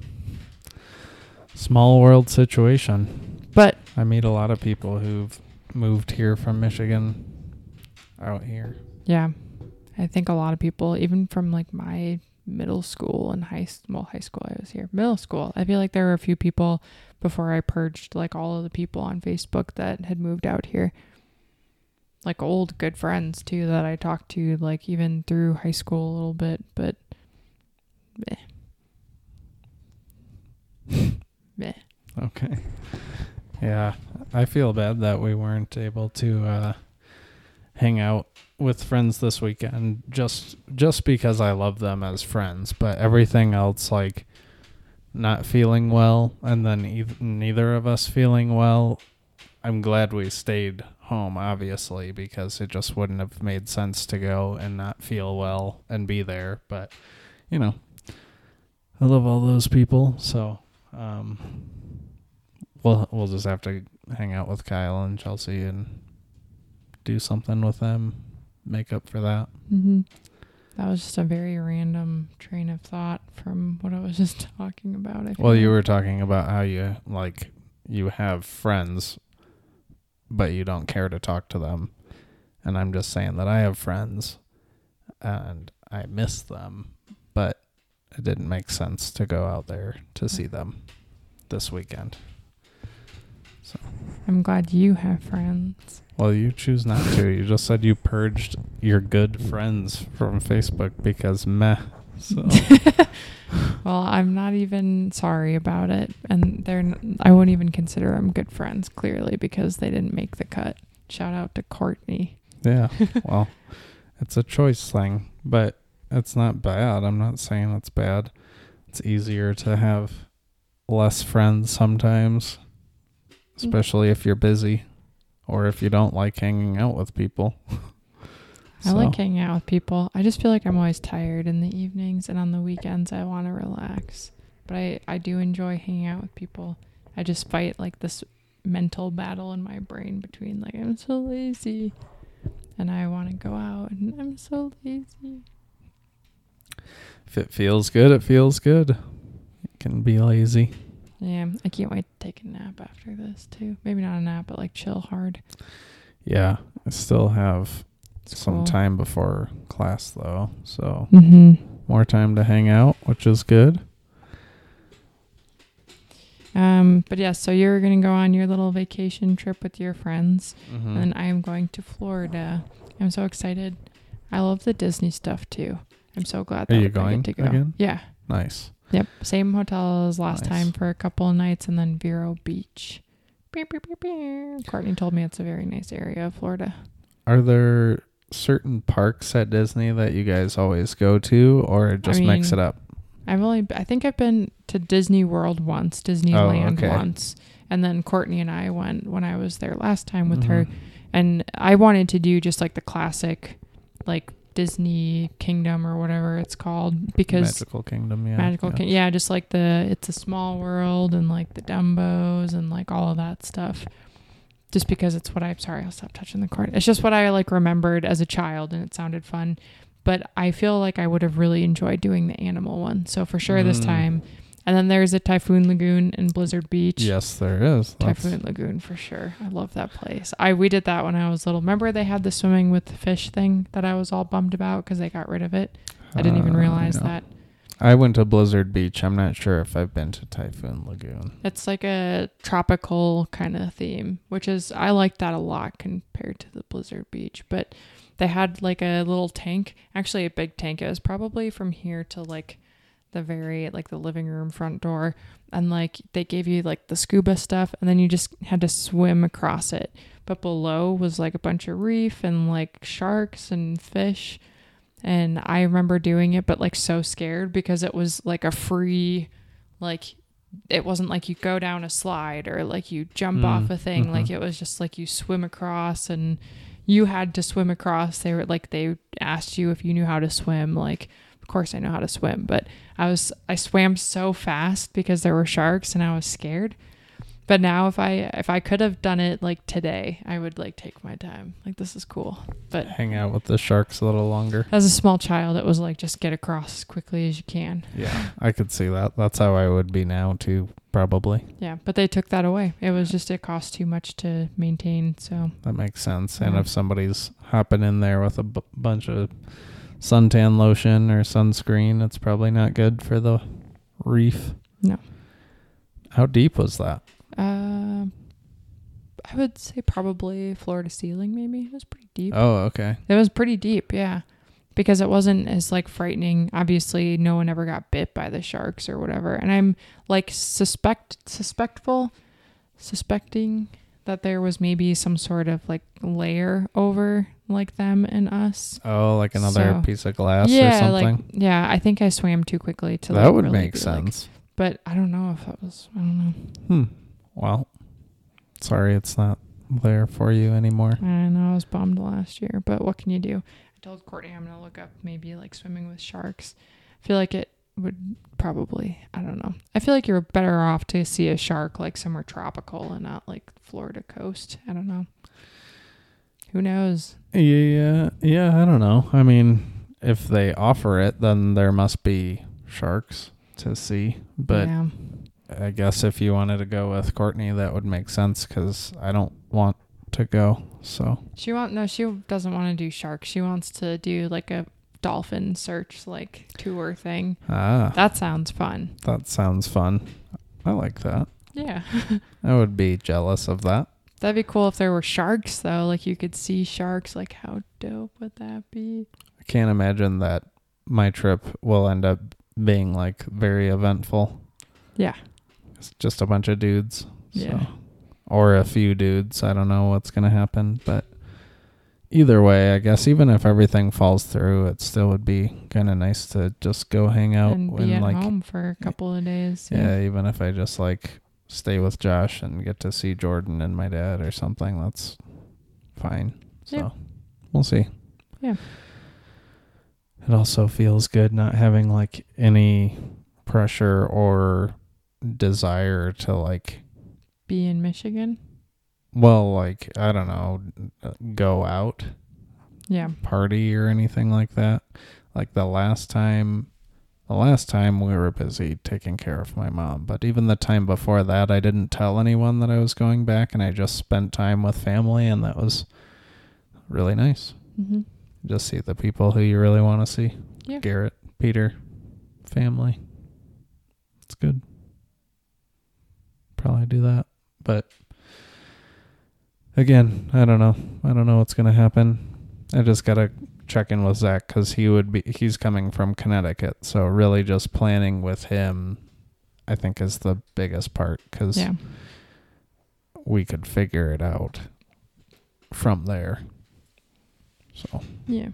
Small world situation. But I meet a lot of people who've moved here from Michigan out here. Yeah. I think a lot of people, even from like my middle school and high school, I was here. Middle school. I feel like there were a few people before I purged like all of the people on Facebook that had moved out here. Like old good friends too that I talked to like even through high school a little bit, but meh. Okay. Yeah. I feel bad that we weren't able to hang out with friends this weekend just because I love them as friends, but everything else, like not feeling well and then neither of us feeling well. I'm glad we stayed home, obviously, because it just wouldn't have made sense to go and not feel well and be there. But, you know, I love all those people, so we'll just have to hang out with Kyle and Chelsea and do something with them, make up for that. Mm-hmm. That was just a very random train of thought from what I was just talking about. Well, you were talking about how you like you have friends, but you don't care to talk to them. And I'm just saying that I have friends and I miss them, but it didn't make sense to go out there to see them this weekend. So I'm glad you have friends. Well, you choose not to. You just said you purged your good friends from Facebook because meh. So. Well, I'm not even sorry about it. And I won't even consider them good friends, clearly, because they didn't make the cut. Shout out to Courtney. Yeah, well, it's a choice thing, but it's not bad. I'm not saying it's bad. It's easier to have less friends sometimes, especially if you're busy. Or if you don't like hanging out with people. So. I like hanging out with people. I just feel like I'm always tired in the evenings, and on the weekends I want to relax. But I do enjoy hanging out with people. I just fight like this mental battle in my brain between like I'm so lazy and I want to go out and I'm so lazy. If it feels good, it feels good. It can be lazy. Yeah, I can't wait to take a nap after this, too. Maybe not a nap, but, like, chill hard. Yeah, I still have some time before class, though, so more time to hang out, which is good. But, yeah, so you're going to go on your little vacation trip with your friends, and I am going to Florida. I'm so excited. I love the Disney stuff, too. I'm so glad that I get to go. Again? Yeah. Nice. Yep, same hotel as last time for a couple of nights, and then Vero Beach. Courtney told me it's a very nice area of Florida. Are there certain parks at Disney that you guys always go to, or just mix it up? I think I've been to Disney World once, Disneyland once, and then Courtney and I went when I was there last time with her, and I wanted to do just like the classic, like Disney Kingdom or whatever it's called, because Magical Kingdom, just like the It's a Small World and like the Dumbos and like all of that stuff, just because it's what I'll stop touching the cord. It's just what I like remembered as a child, and it sounded fun, but I feel like I would have really enjoyed doing the animal one, so for sure this time. And then there's a Typhoon Lagoon in Blizzard Beach. Yes, there is. Typhoon Lagoon for sure. I love that place. We did that when I was little. Remember they had the swimming with the fish thing that I was all bummed about because they got rid of it? I didn't even realize that. I went to Blizzard Beach. I'm not sure if I've been to Typhoon Lagoon. It's like a tropical kind of theme, which is, I like that a lot compared to the Blizzard Beach. But they had like a little tank, actually a big tank. It was probably from here to like the very, like the living room front door. And like they gave you like the scuba stuff and then you just had to swim across it. But below was like a bunch of reef and like sharks and fish. And I remember doing it, but like so scared because it was like a free, like it wasn't like you go down a slide or like you jump off a thing. Mm-hmm. Like it was just like you swim across and you had to swim across. They were like, they asked you if you knew how to swim. Like, of course I know how to swim, but I swam so fast because there were sharks and I was scared. But now if I could have done it like today, I would like take my time. Like, this is cool. But hang out with the sharks a little longer. As a small child, it was like just get across as quickly as you can. Yeah, I could see that. That's how I would be now too, probably. Yeah, but they took that away. It was just, it cost too much to maintain. So that makes sense. And if somebody's hopping in there with a bunch of suntan lotion or sunscreen, it's probably not good for the reef. No. How deep was that? I would say probably floor to ceiling, maybe. It was pretty deep. Oh, okay. It was pretty deep, yeah. Because it wasn't as like frightening. Obviously, no one ever got bit by the sharks or whatever. And I'm like suspecting that there was maybe some sort of like layer over like them and us. Oh, like another piece of glass or something? Like, yeah, I think I swam too quickly to that. That would really make sense. But I don't know if that was, I don't know. Well, sorry, it's not there for you anymore. I know, I was bummed last year, but what can you do? I told Courtney I'm going to look up maybe like swimming with sharks. I feel like it would probably, I don't know. I feel like you're better off to see a shark like somewhere tropical and not like Florida coast. I don't know. Who knows? Yeah, I don't know. I mean, if they offer it, then there must be sharks to see, but yeah. I guess if you wanted to go with Courtney, that would make sense because I don't want to go. So she doesn't want to do sharks. She wants to do like a dolphin search like tour thing. That sounds fun. I like that. Yeah. I would be jealous of that. That'd be cool if there were sharks though. Like you could see sharks. Like how dope would that be? I can't imagine that my trip will end up being like very eventful. Yeah. It's just a bunch of dudes. So. Yeah. Or a few dudes. I don't know what's going to happen, but either way, I guess even if everything falls through, it still would be kind of nice to just go hang out and be at like, home for a couple of days. Yeah. Even if I just like stay with Josh and get to see Jordan and my dad or something, that's fine. So we'll see. Yeah. It also feels good not having like any pressure or desire to like be in Michigan. Well, like, I don't know, go out, party or anything like that. Like the last time we were busy taking care of my mom, but even the time before that, I didn't tell anyone that I was going back, and I just spent time with family, and that was really nice. Mm-hmm. Just see the people who you really want to see. Yeah. Garrett, Peter, family. It's good. Probably do that. But again, I don't know what's going to happen. I just got to check in with Zach because he's coming from Connecticut. So really just planning with him, I think, is the biggest part because we could figure it out from there. So yeah,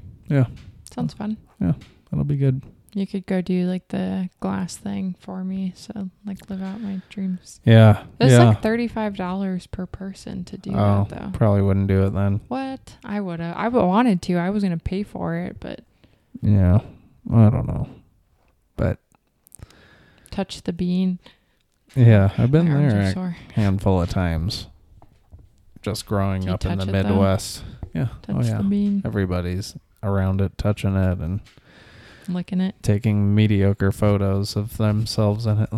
sounds fun. Yeah, that'll be good. You could go do like the glass thing for me, so like live out my dreams. Yeah, it's like $35 per person to do that though. Probably wouldn't do it then. What? I wanted to. I was gonna pay for it, but yeah, I don't know. But touch the bean. Yeah, I've been there a handful of times. Just growing up in the Midwest. Yeah. Touch the bean. Everybody's around it, touching it and licking it. Taking mediocre photos of themselves in it.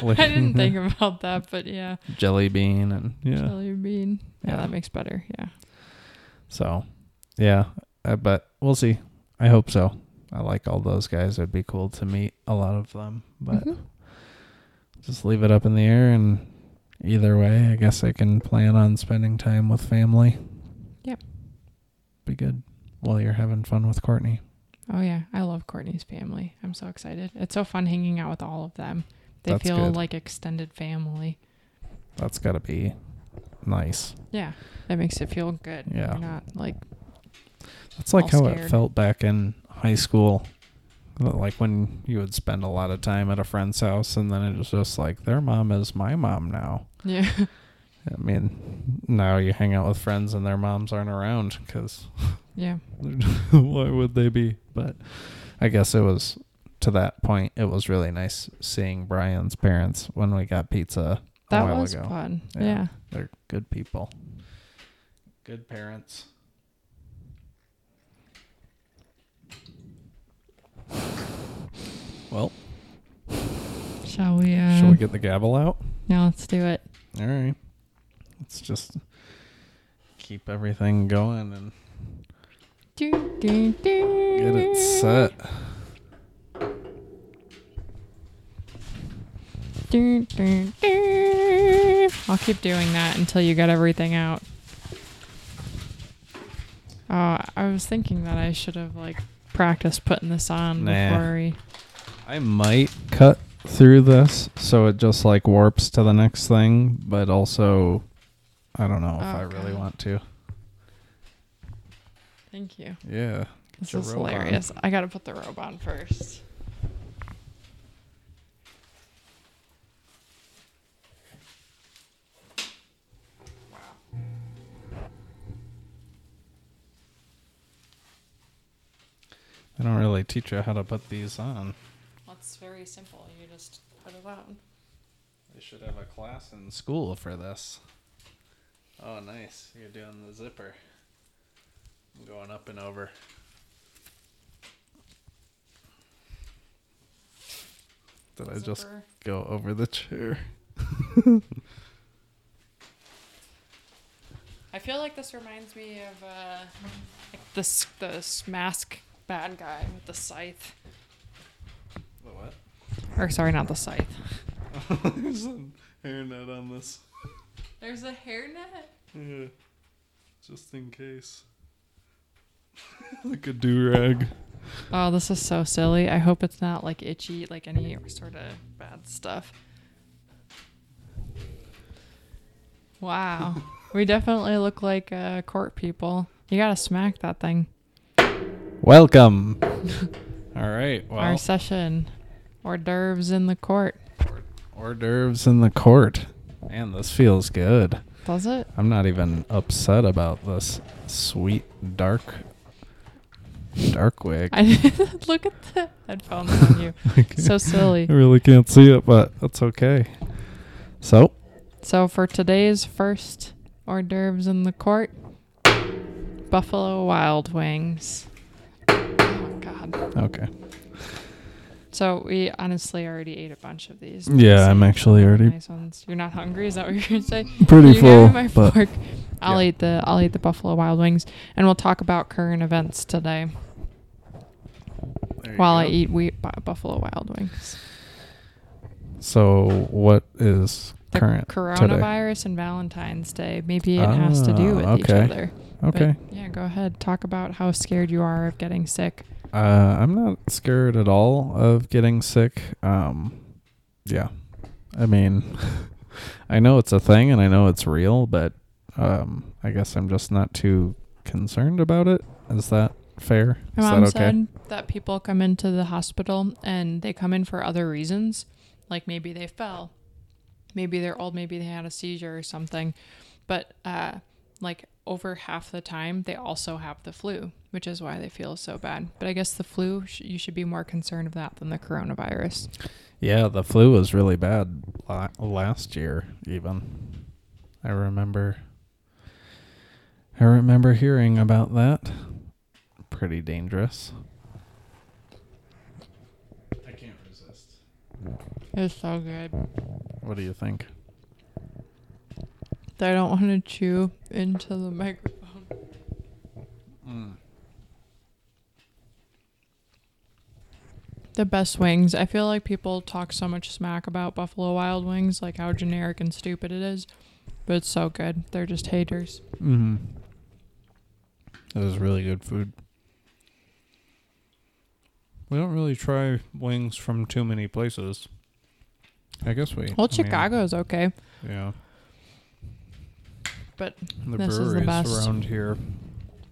I didn't think about that, but yeah. Jelly bean and Jelly bean. Yeah, that makes better. Yeah. So, yeah, but we'll see. I hope so. I like all those guys. It'd be cool to meet a lot of them, but just leave it up in the air. And either way, I guess I can plan on spending time with family. Yep. Be good while you're having fun with Courtney. Oh, yeah. I love Courtney's family. I'm so excited. It's so fun hanging out with all of them. They That's feel good. Like extended family. That's got to be nice. Yeah. That makes it feel good. Yeah. You're not like... That's like how scared. It felt back in high school. Like when you would spend a lot of time at a friend's house and then it was just like, their mom is my mom now. Yeah. I mean, now you hang out with friends and their moms aren't around because... Yeah. Why would they be? But I guess it was, to that point, it was really nice seeing Brian's parents when we got pizza a while ago. That was fun. Yeah. They're good people. Good parents. Well. Shall we get the gavel out? No, let's do it. All right. Let's just keep everything going and... Get it set. I'll keep doing that until you get everything out. I was thinking that I should have practiced putting this on before we... I might cut through this so it just warps to the next thing, but also I don't know if I really want to. Thank you. Yeah. This is hilarious. I got to put the robe on first. Wow. I don't really teach you how to put these on. Well, it's very simple. You just put it on. They should have a class in school for this. Oh, nice. You're doing the zipper. Going up and over. Did I just go over the chair? I feel like this reminds me of this mask bad guy with the scythe. The what? Or sorry, not the scythe. There's a hairnet on this. There's a hairnet? Yeah, just in case. Like a do-rag. Oh, this is so silly. I hope it's not itchy, any sort of bad stuff. Wow. We definitely look like court people. You gotta smack that thing. Welcome. All right. Well. Our session. Hors d'oeuvres in the court. Hors d'oeuvres in the court. Man, this feels good. Does it? I'm not even upset about this sweet dark wig. Look at the headphones on you. So silly. I really can't see it, but that's okay. So for today's first hors d'oeuvres in the court, Buffalo Wild Wings. Oh, God. Okay. So we honestly already ate a bunch of these. Yeah, I'm actually already. Nice ones. You're not hungry? Is that what you're gonna say? Pretty full. My fork. I'll eat the Buffalo Wild Wings, and we'll talk about current events today. While I eat Buffalo Wild Wings. So what is the current coronavirus today? And Valentine's Day? Maybe it has to do with each other. Okay. But yeah, go ahead. Talk about how scared you are of getting sick. I'm not scared at all of getting sick. Yeah. I mean, I know it's a thing and I know it's real, but I guess I'm just not too concerned about it. Is that fair? My mom said that people come into the hospital and they come in for other reasons. Like maybe they fell. Maybe they're old. Maybe they had a seizure or something. But over half the time, they also have the flu, which is why they feel so bad. But I guess the flu, you should be more concerned of that than the coronavirus. Yeah, the flu was really bad last year, even. I remember hearing about that. Pretty dangerous. I can't resist. It's so good. What do you think? I don't want to chew into the microphone. The best wings. I feel like people talk so much smack about Buffalo Wild Wings, like how generic and stupid it is, but it's so good. They're just haters. Mm-hmm. That was really good food. We don't really try wings from too many places. I guess we... Well, Chicago is okay. Yeah. But the this is the best. Breweries around here,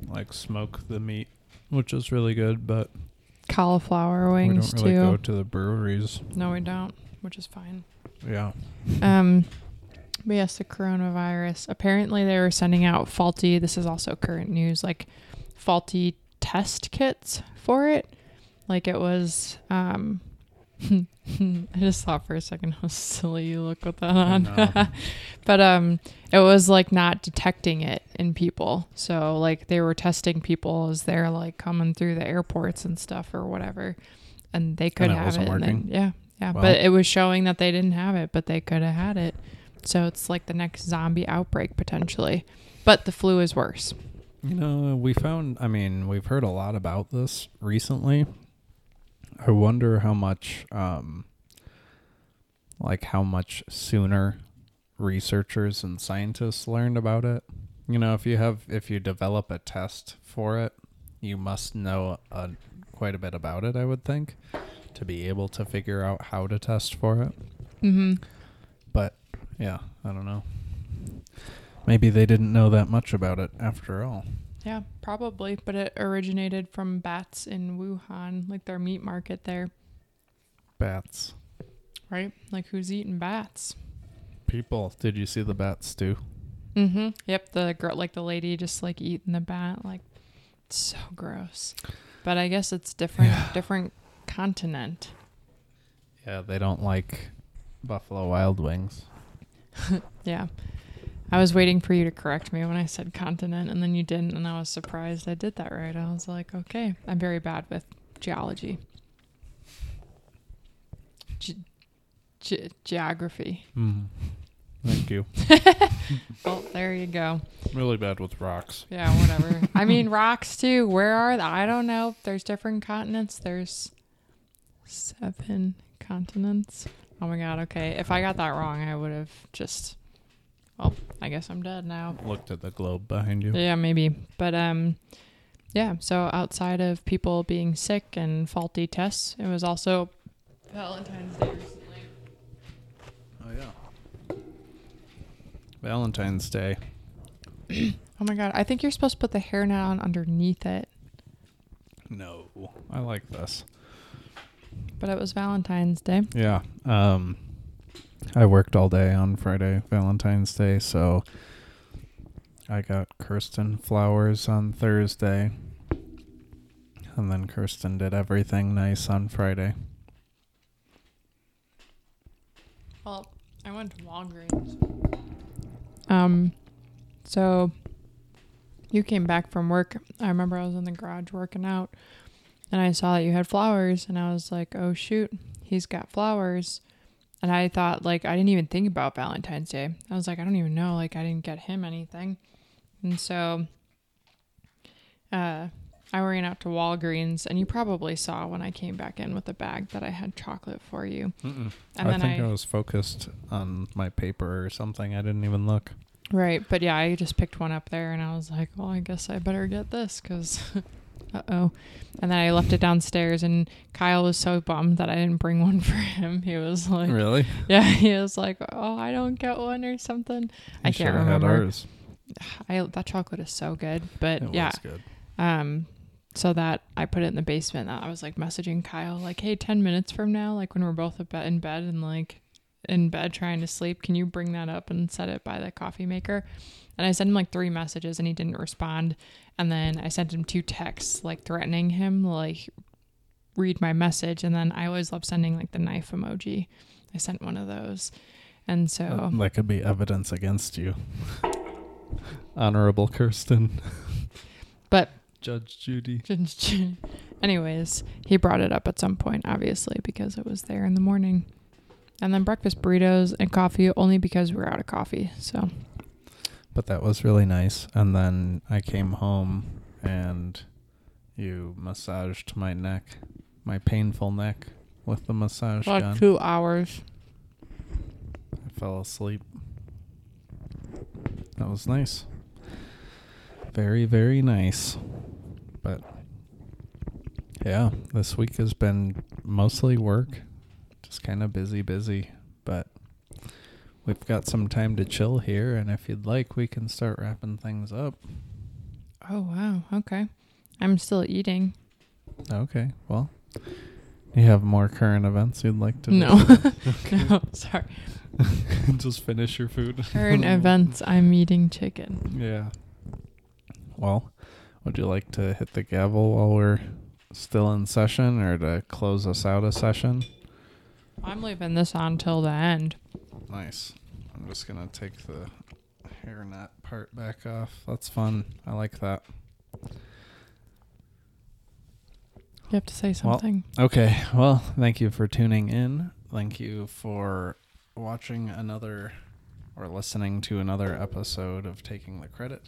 like, smoke the meat, which is really good, but... Cauliflower wings, too. We don't really go to the breweries. No, we don't, which is fine. Yeah. But yes, the coronavirus. Apparently, they were sending out faulty... This is also current news, like, faulty test kits for it. Like, it was... I just thought for a second how silly you look with that on. But it was like not detecting it in people. So like they were testing people as they're like coming through the airports and stuff or whatever. And they could have it. Yeah. Well, but it was showing that they didn't have it, but they could have had it. So it's like the next zombie outbreak potentially. But the flu is worse. You know, we've heard a lot about this recently. I wonder how much, sooner researchers and scientists learned about it. You know, if you develop a test for it, you must know quite a bit about it, I would think, to be able to figure out how to test for it. Mm-hmm. But, yeah, I don't know. Maybe they didn't know that much about it after all. Yeah, probably, but it originated from bats in Wuhan, like their meat market there. Bats. Right? Like, who's eating bats? People. Did you see the bats, too? Mm-hmm. Yep, the girl, like the lady just, like, eating the bat, like, it's so gross. But I guess it's different continent. Yeah, they don't like Buffalo Wild Wings. Yeah. I was waiting for you to correct me when I said continent, and then you didn't, and I was surprised I did that right. I was like, okay, I'm very bad with geology. Geography. Mm-hmm. Thank you. Well, there you go. I'm really bad with rocks. Yeah, whatever. I mean, rocks, too. Where are they? I don't know. There's different continents. There's 7 continents. Oh, my God. Okay. If I got that wrong, I would have just... Well, I guess I'm dead now. Looked at the globe behind you. Yeah, maybe. But, yeah, so outside of people being sick and faulty tests, it was also Valentine's Day recently. Oh, yeah. Valentine's Day. Oh, my God. I think you're supposed to put the hairnet on underneath it. No. I like this. But it was Valentine's Day. Yeah. I worked all day on Friday, Valentine's Day, so I got Kirsten flowers on Thursday, and then Kirsten did everything nice on Friday. Well, I went to Walgreens. So you came back from work. I remember I was in the garage working out, and I saw that you had flowers, and I was like, oh, shoot, he's got flowers. And I thought, like, I didn't even think about Valentine's Day. I was like, I don't even know. Like, I didn't get him anything. And so I ran out to Walgreens. And you probably saw when I came back in with a bag that I had chocolate for you. Mm-mm. And I was focused on my paper or something. I didn't even look. Right. But, yeah, I just picked one up there. And I was like, well, I guess I better get this because... Uh-oh. And then I left it downstairs, and Kyle was so bummed that I didn't bring one for him. He was like... Really? Yeah, he was like, oh, I don't get one or something. I can't remember. Had ours. That chocolate is so good, but it yeah. It was good. So that I put it in the basement. I was like messaging Kyle, like, hey, 10 minutes from now, like when we're both in bed and like in bed trying to sleep, can you bring that up and set it by the coffee maker? And I sent him like 3 messages and he didn't respond. And then I sent him 2 texts, like threatening him, like read my message. And then I always love sending like the knife emoji. I sent one of those. And so that could be evidence against you. Honorable Kirsten. But Judge Judy. Anyways, he brought it up at some point, obviously, because it was there in the morning. And then breakfast burritos and coffee only because we were out of coffee. So but that was really nice. And then I came home and you massaged my neck my painful neck with the massage gun. Like 2 hours. I fell asleep. That was nice. Very, very nice. But yeah, this week has been mostly work. Just kind of busy. But we've got some time to chill here, and if you'd like, we can start wrapping things up. Oh, wow. Okay. I'm still eating. Okay. Well, you have more current events you'd like to do? No, sorry. Just finish your food. Current events, I'm eating chicken. Yeah. Well, would you like to hit the gavel while we're still in session, or to close us out of session? I'm leaving this on till the end. Nice. I'm just going to take the hairnet part back off. That's fun. I like that. You have to say something. Well, okay. Well, thank you for tuning in. Thank you for watching another or listening to another episode of Taking the Credit.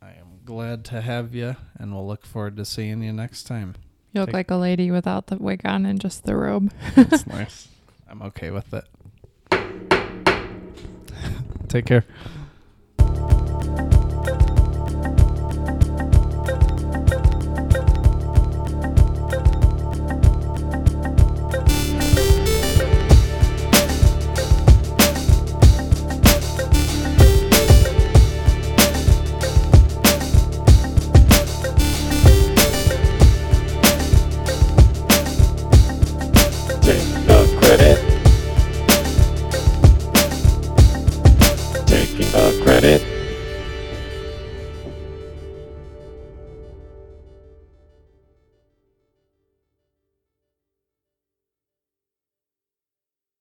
I am glad to have you, and we'll look forward to seeing you next time. You look like a lady without the wig on and just the robe. That's nice. I'm okay with it. Take care.